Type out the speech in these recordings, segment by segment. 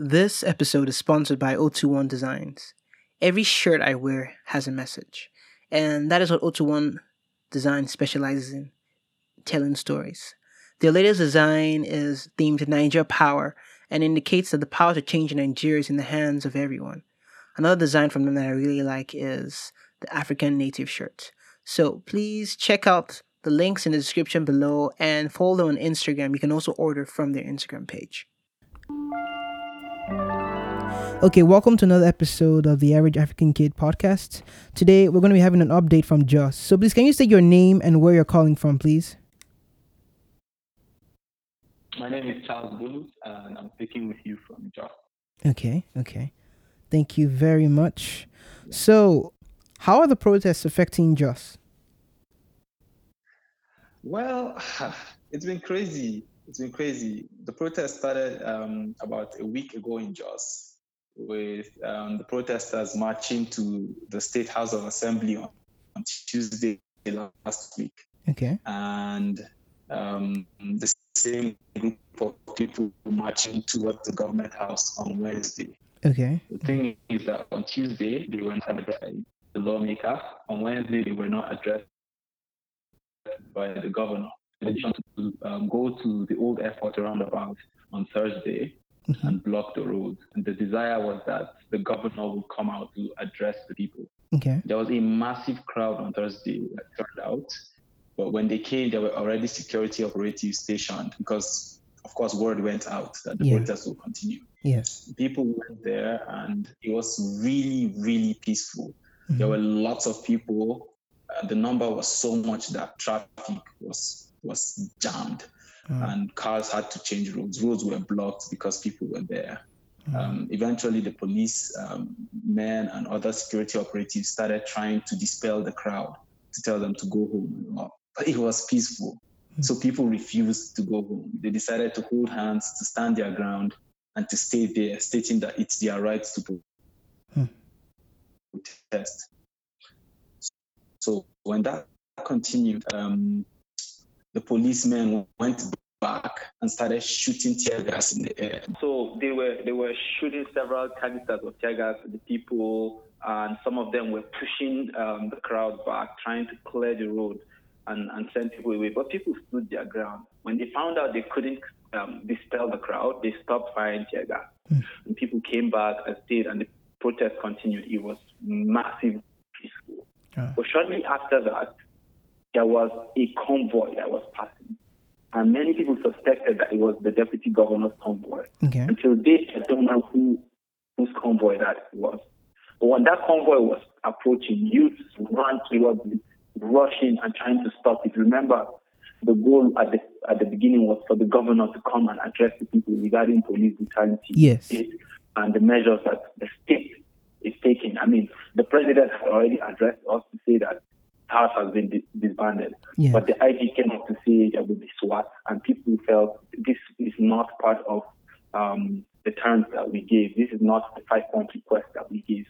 This episode is sponsored by O21 Designs. Every shirt I wear has a message, and that is what O21 Designs specializes in, telling stories. Their latest design is themed Naija Power and indicates that the power to change Nigeria is in the hands of everyone. Another design from them that I really like is the African Native shirt. So please check out the links in the description below and follow them on Instagram. You can also order from their Instagram page. Okay, welcome to another episode of the Average African Kid podcast. Today, we're going to be having an update from Jos. So please, can you say your name and where you're calling from, please? My name is Charles Bull, and I'm speaking with you from Jos. Okay. Thank you very much. So, how are the protests affecting Jos? Well, it's been crazy. The protest started about a week ago in Jos, with the protesters marching to the State House of Assembly on Tuesday last week. Okay. And the same group of people marching towards the government house on Wednesday. Okay. The thing is that on Tuesday, they went addressed the lawmaker. On Wednesday, they were not addressed by the governor. They wanted to go to the old airport roundabout on Thursday, mm-hmm, and block the roads. And the desire was that the governor would come out to address the people. Okay. There was a massive crowd on Thursday that turned out. But when they came, there were already security operatives stationed because, of course, word went out that the protests will continue. Yes. People went there and it was really, really peaceful. Mm-hmm. There were lots of people. The number was so much that traffic was jammed. Mm. And cars had to change roads. Roads were blocked because people were there. Mm. Eventually, the police men and other security operatives started trying to dispel the crowd, to tell them to go home. But it was peaceful. Mm. So people refused to go home. They decided to hold hands, to stand their ground, and to stay there, stating that it's their right to protest. Mm. So when that continued, the policemen went back and started shooting tear gas in the air. So they were shooting several canisters of tear gas at the people, and some of them were pushing the crowd back, trying to clear the road and send people away. But people stood their ground. When they found out they couldn't dispel the crowd, they stopped firing tear gas. Mm. And people came back and stayed, and the protest continued. It was massive, peaceful. Yeah. But shortly after that, there was a convoy that was passing, and many people suspected that it was the deputy governor's convoy. Okay. Until they don't know whose convoy that was. But when that convoy was approaching, youths ran towards it, rushing and trying to stop it. Remember, the goal at the beginning was for the governor to come and address the people regarding police brutality. Yes. And the measures that the state is taking. I mean, the president has already addressed us to say that house has been disbanded. Yeah. But the IG came up to say there will be SWAT, and people felt this is not part of the terms that we gave. This is not the 5-point request that we gave.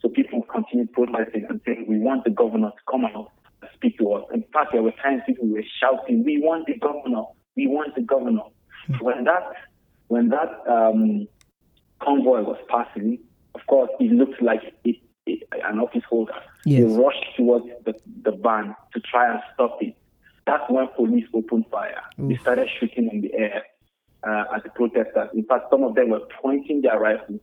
So people continued protesting and saying, we want the governor to come out and speak to us. In fact, there were times people were shouting, we want the governor, we want the governor. Mm-hmm. So when that convoy was passing, of course, it looked like an office holder. Yes. They rushed towards the van to try and stop it. That's when police opened fire. Oof. They started shooting in the air at the protesters. In fact, some of them were pointing their rifles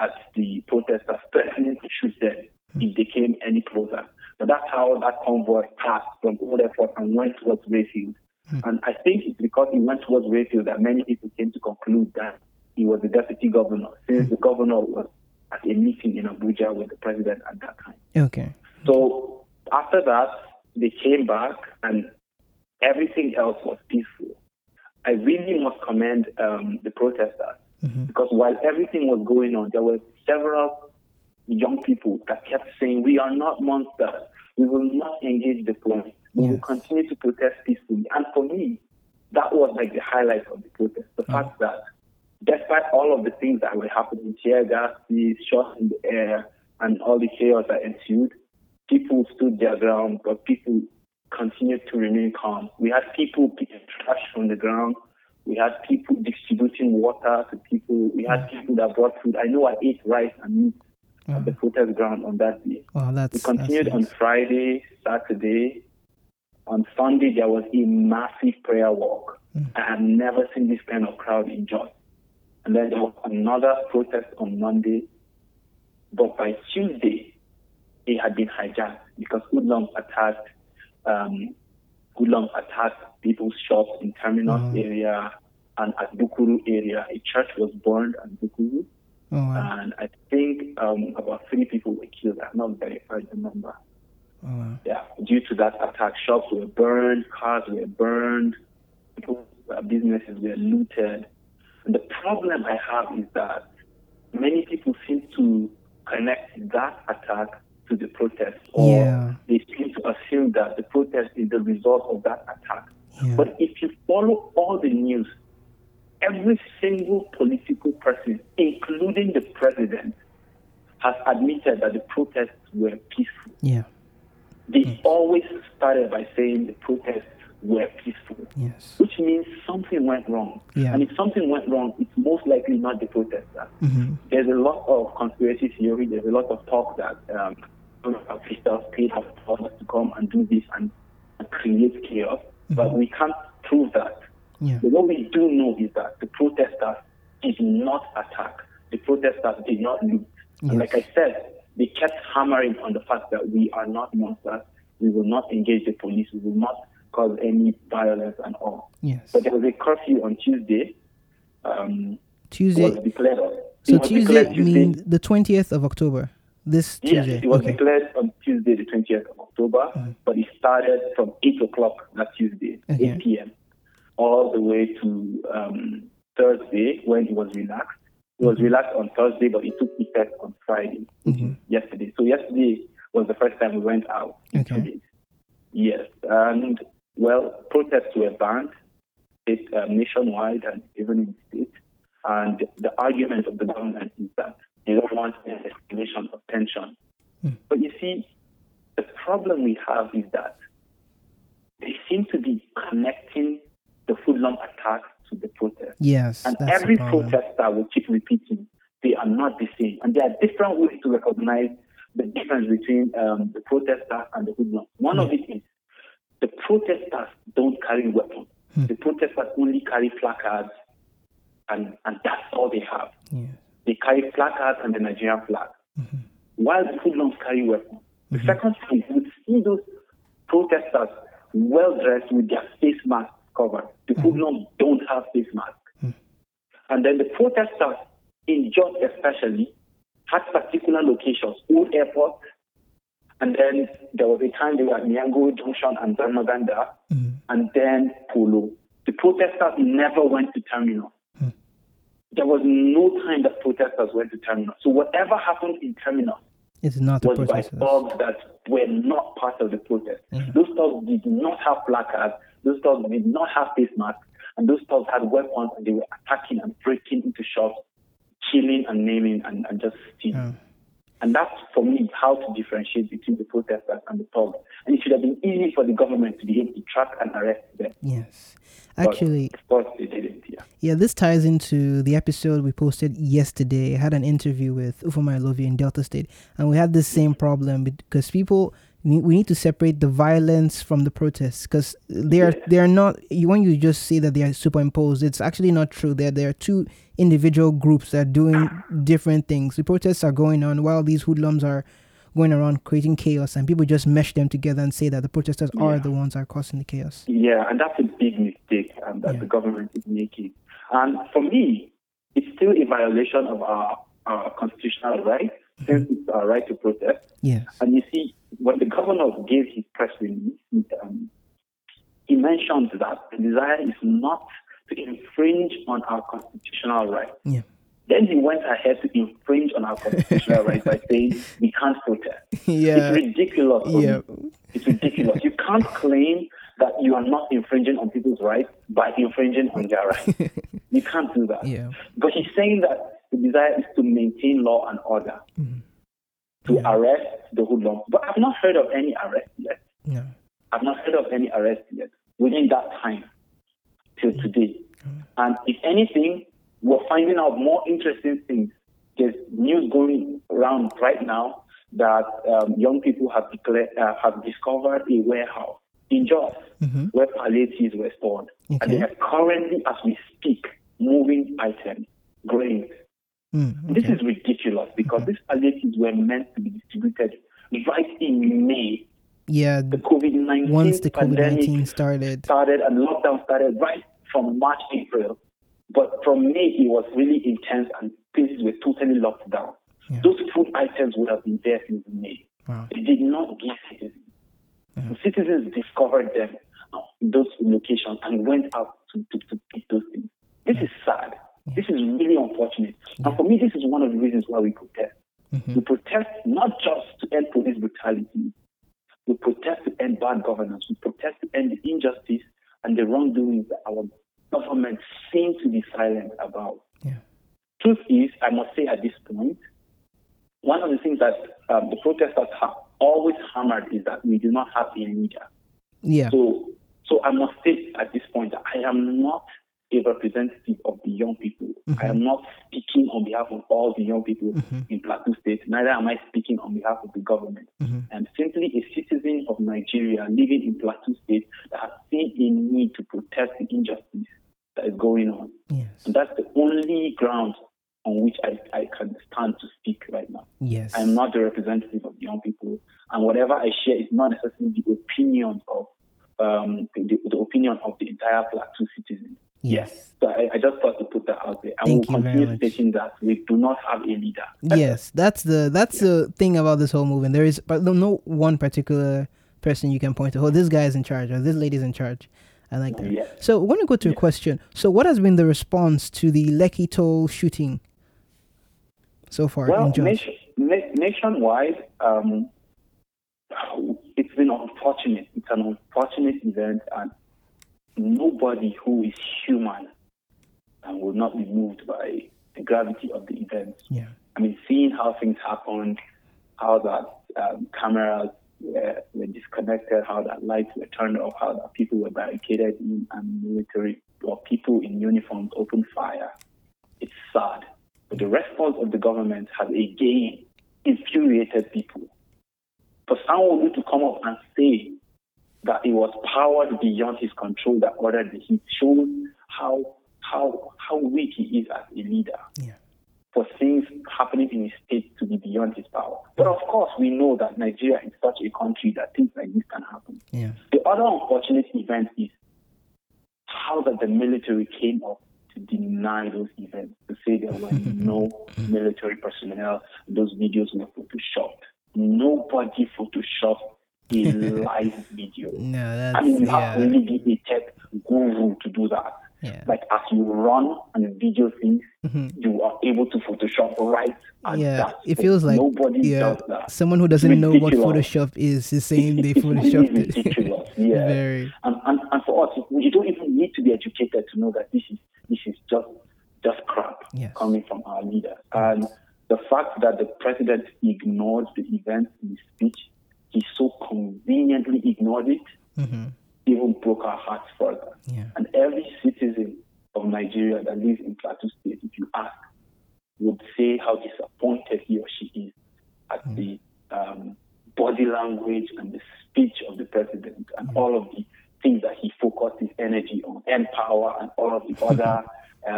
at the protesters, threatening to shoot them if they came any closer. But that's how that convoy passed from Old Airport and went towards Rayfield. Mm. And I think it's because it went towards Rayfield that many people came to conclude that he was the deputy governor, since the governor was at a meeting in Abuja with the president at that time. Okay. So after that, they came back and everything else was peaceful. I really must commend the protesters, mm-hmm, because while everything was going on, there were several young people that kept saying, we are not monsters. We will not engage the police. We will continue to protest peacefully. And for me, that was like the highlight of the protest, the fact that despite all of the things that were happening, tear gas, shots in the air, and all the chaos that ensued, people stood their ground, but people continued to remain calm. We had people picking trash from the ground. We had people distributing water to people. We had people that brought food. I know I ate rice and meat at the protest ground on that day. Wow, we continued on Friday, Saturday. On Sunday, there was a massive prayer walk. I have never seen this kind of crowd in Jos. And then there was another protest on Monday. But by Tuesday, it had been hijacked because hoodlums attacked people's shops in Terminus area and at Bukuru area. A church was burned at Bukuru. Oh, wow. And I think about 3 people were killed. I'm not verified the number. Oh, wow. Yeah, due to that attack, shops were burned, cars were burned, people's businesses were looted. And the problem I have is that many people seem to connect that attack to the protest, or they seem to assume that the protest is the result of that attack. Yeah. But if you follow all the news, every single political person, including the president, has admitted that the protests were peaceful. Yeah. They always started by saying the protests were peaceful, which means something went wrong. Yeah. And if something went wrong, it's most likely not the protesters. Mm-hmm. There's a lot of conspiracy theory. There's a lot of talk that officials paid have told us to come and do this and create chaos. Mm-hmm. But we can't prove that. Yeah. But what we do know is that the protesters did not attack. The protesters did not loot. Yes. And like I said, they kept hammering on the fact that we are not monsters. We will not engage the police. We will not cause any violence and all. Yes. But there was a curfew on Tuesday. Tuesday was declared. So Tuesday means the 20th of October. This Tuesday. Yes, it was declared on Tuesday, the 20th of October, but it started from 8:00 that Tuesday, 8 p.m., all the way to Thursday when it was relaxed. It was relaxed on Thursday, but it took effect on Friday, yesterday. So yesterday was the first time we went out. Okay. Yes, and well, protests were banned nationwide and even in the state. And the argument of the government is that they don't want an escalation of tension. Mm. But you see, the problem we have is that they seem to be connecting the hoodlum attacks to the protest. Yes, and every protester will keep repeating, they are not the same. And there are different ways to recognize the difference between the protesters and the hoodlums. One of it is the protesters don't carry weapons. Hmm. The protesters only carry placards, and that's all they have. Yeah. They carry placards and the Nigerian flag, while the hoodlums carry weapons. The second thing, you would see those protesters well-dressed with their face masks covered. The hoodlums don't have face masks. And then the protesters, in Jos especially, had particular locations, old airports, and then there was a time they were at Nyango Junction and Zamaganda, and then Polo. The protesters never went to Terminus. There was no time that protesters went to Terminus. So whatever happened in Terminus was by thugs that were not part of the protest. Those thugs did not have placards, those thugs did not have face masks, and those thugs had weapons, and they were attacking and breaking into shops, killing and naming and just stealing. And that's, for me, how to differentiate between the protesters and the thugs. And it should have been easy for the government to be able to track and arrest them. Yes. Actually, but of course they didn't, yeah, this ties into the episode we posted yesterday. I had an interview with Ufa Lovey in Delta State, and we had the same problem because people... We need to separate the violence from the protests because they are not. When you just say that they are superimposed, it's actually not true. There are two individual groups that are doing different things. The protests are going on while these hoodlums are going around creating chaos, and people just mesh them together and say that the protesters are the ones that are causing the chaos. Yeah, and that's a big mistake that the government is making. And for me, it's still a violation of our constitutional rights. Since it's our right to protest. Yes. And you see, when the governor gave his press release, he mentioned that the desire is not to infringe on our constitutional rights. Yeah. Then he went ahead to infringe on our constitutional rights by saying we can't protest. Yeah. It's ridiculous. Yeah. It's ridiculous. You can't claim that you are not infringing on people's rights by infringing on their rights. You can't do that. Yeah. But he's saying that the desire is to maintain law and order, to arrest the hoodlums. But I've not heard of any arrest yet. No. I've not heard of any arrest yet within that time till today. And if anything, we're finding out more interesting things. There's news going around right now that young people have discovered a warehouse in Jos, where palliatives were stored. Okay. And they are currently, as we speak, moving items, grains. This is ridiculous because these palliatives were meant to be distributed right in May. Yeah, the COVID-19 once the COVID-19 started and lockdown started right from March, April. But from May, it was really intense and places were totally locked down. Yeah. Those food items would have been there since May. Wow. They did not give citizens. Yeah. The citizens discovered them, those locations, and went out to pick those things. This is sad. Yeah. This is really unfortunate. Yeah. And for me, this is one of the reasons why we protest. We protest not just to end police brutality. We protest to end bad governance. We protest to end the injustice and the wrongdoings that our government seem to be silent about. Yeah. Truth is, I must say at this point, one of the things that the protesters have always hammered is that we do not have a leader. Yeah. So I must say at this point that I am not a representative of the young people. I am not speaking on behalf of all the young people in Plateau State. Neither am I speaking on behalf of the government. I'm simply a citizen of Nigeria living in Plateau State that has seen a need to protest the injustice that is going on. Yes. And that's the only ground on which I can stand to speak right now. Yes. I'm not the representative of the young people. And whatever I share is not necessarily the opinion of the opinion of the entire Plateau citizen. Yes. So I just thought to put that out there. And we'll continue stating that we do not have a leader. Yes, that's the thing about this whole movement. There is no one particular person you can point to, oh, this guy is in charge or this lady is in charge. I like that. Yes. So I want to go to a question. So what has been the response to the Lekito Toll shooting so far? Well, nationwide, it's been unfortunate. It's an unfortunate event, and nobody who is human and will not be moved by the gravity of the event. Yeah. I mean, seeing how things happened, how that cameras were disconnected, how that lights were turned off, how that people were barricaded in and military or people in uniforms opened fire. It's sad. But the response of the government has again infuriated people. For someone to come up and say that it was powered beyond his control that ordered the heat shows how weak he is as a leader for things happening in his state to be beyond his power. But of course, we know that Nigeria is such a country that things like this can happen. Yeah. The other unfortunate event is how that the military came up to deny those events, to say there were no military personnel. Those videos were photoshopped. Nobody photoshopped a live video. No, that's, I mean, you have to really be a tech guru to do that. Yeah. Like, as you run and video things, you are able to Photoshop right at that. It feels like nobody does that. Someone who doesn't know what Photoshop is saying they photoshopped it. It's ridiculous. Yeah. And for us, you don't even need to be educated to know that this is just crap coming from our leader. And the fact that the president ignored the event in his speech, he so conveniently ignored it, even broke our hearts further. Yeah. And every citizen of Nigeria that lives in Plateau State, if you ask, would say how disappointed he or she is at the body language and the speech of the president and all of the things that he focused his energy on, and power and all of the other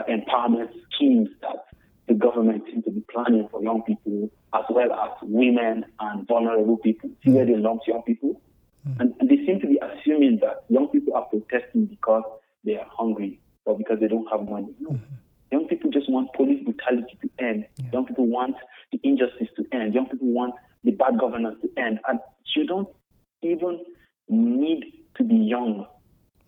empowerment schemes that the government seems to be planning for young people, as well as women and vulnerable people. See where they lump young people? And they seem to be assuming that young people are protesting because they are hungry or because they don't have money. No. Young people just want police brutality to end. Yeah. Young people want the injustice to end. Young people want the bad governance to end. And you don't even need to be young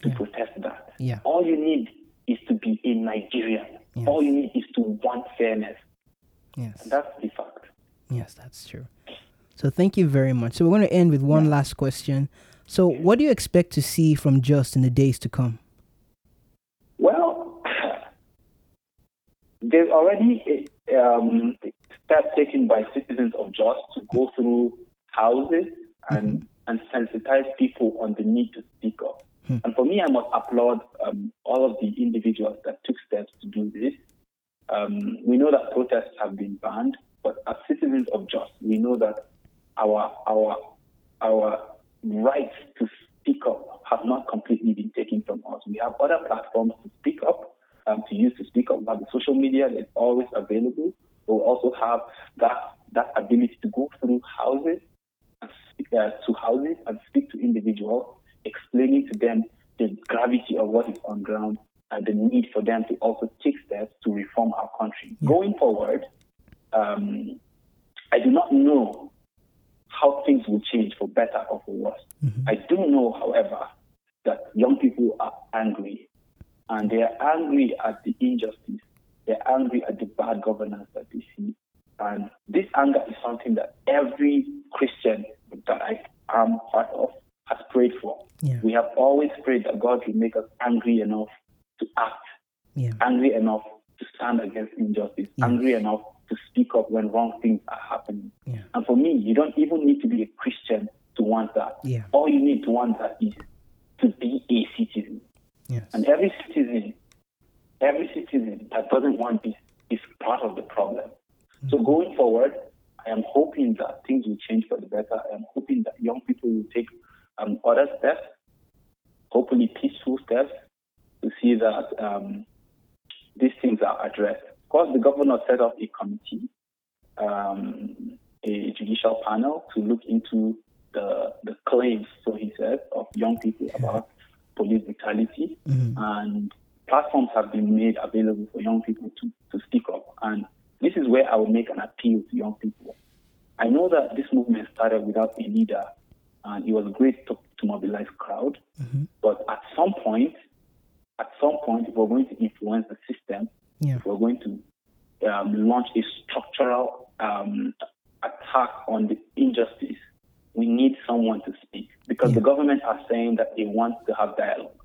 to protest that. Yeah. All you need is to be a Nigerian. Yes. All you need is to want fairness. Yes. And that's the fact. Yes, that's true. So thank you very much. So we're going to end with one last question. So what do you expect to see from Just in the days to come? Well, there's already a step taken by citizens of Just to go through houses and sensitize people on the need to speak up. And for me, I must applaud all of the individuals that took steps to do this. We know that protests have been banned, but as citizens of Jos, we know that our right to speak up have not completely been taken from us. We have other platforms to speak up, to use to speak up. We have the social media that's always available. We also have that ability to go through houses and speak, to houses and speak to individuals, explaining to them the gravity of what is on ground and the need for them to also take steps to reform our country. Going forward, I do not know how things will change for better or for worse. I do know, however, that young people are angry, and they are angry at the injustice. They're angry at the bad governance that they see. And this anger is something that every Christian that I am part of has prayed for. Yeah. We have always prayed that God will make us angry enough to act, angry enough to stand against injustice, angry enough to speak up when wrong things are happening. Yeah. And for me, you don't even need to be a Christian to want that. Yeah. All you need to want that is to be a citizen. Yes. And every citizen that doesn't want this is part of the problem. So going forward, I am hoping that things will change for the better. I am hoping that young people will take other steps, hopefully peaceful steps, to see that these things are addressed. Of course, the governor set up a committee, a judicial panel, to look into the claims, so he said, of young people about police brutality. And platforms have been made available for young people to speak up. And this is where I will make an appeal to young people. I know that this movement started without a leader, and it was great to mobilize crowd. But at some point, if we're going to influence the system, if we're going to launch a structural attack on the injustice, we need someone to speak, because the government are saying that they want to have dialogue.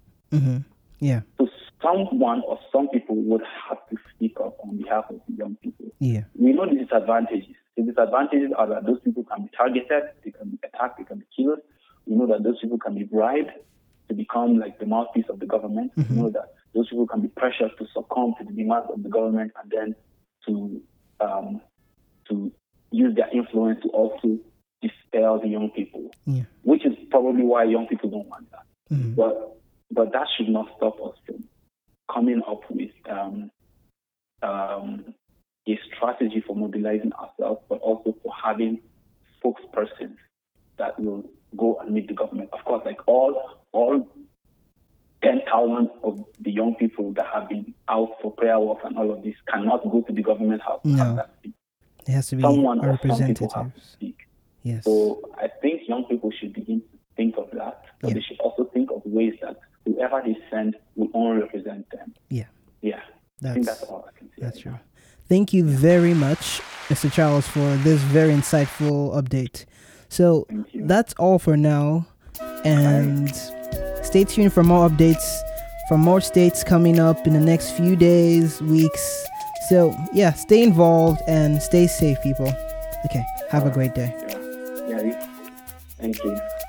So someone or some people would have to speak up on behalf of the young people. We know the disadvantages. The disadvantages are that those people can be targeted, they can be attacked, they can be killed. We know that those people can be bribed to become like the mouthpiece of the government. We know that those people can be pressured to succumb to the demands of the government, and then to use their influence to also dispel the young people, which is probably why young people don't want that. But that should not stop us from coming up with a strategy for mobilizing ourselves, but also for having spokespersons that will go and meet the government. Of course, like all 10,000 of the young people that have been out for prayer walk and all of this cannot go to the government house. No, it has to be someone or some people have to speak. Yes. So I think young people should begin to think of that, but they should also think of ways that whoever they send will only represent them. I think that's all I can say. That's true. Thank you very much, Mr. Charles, for this very insightful update. So that's all for now, and stay tuned for more updates from more states coming up in the next few days, weeks. So yeah, stay involved and stay safe, people. Okay, have a great day. Thank you.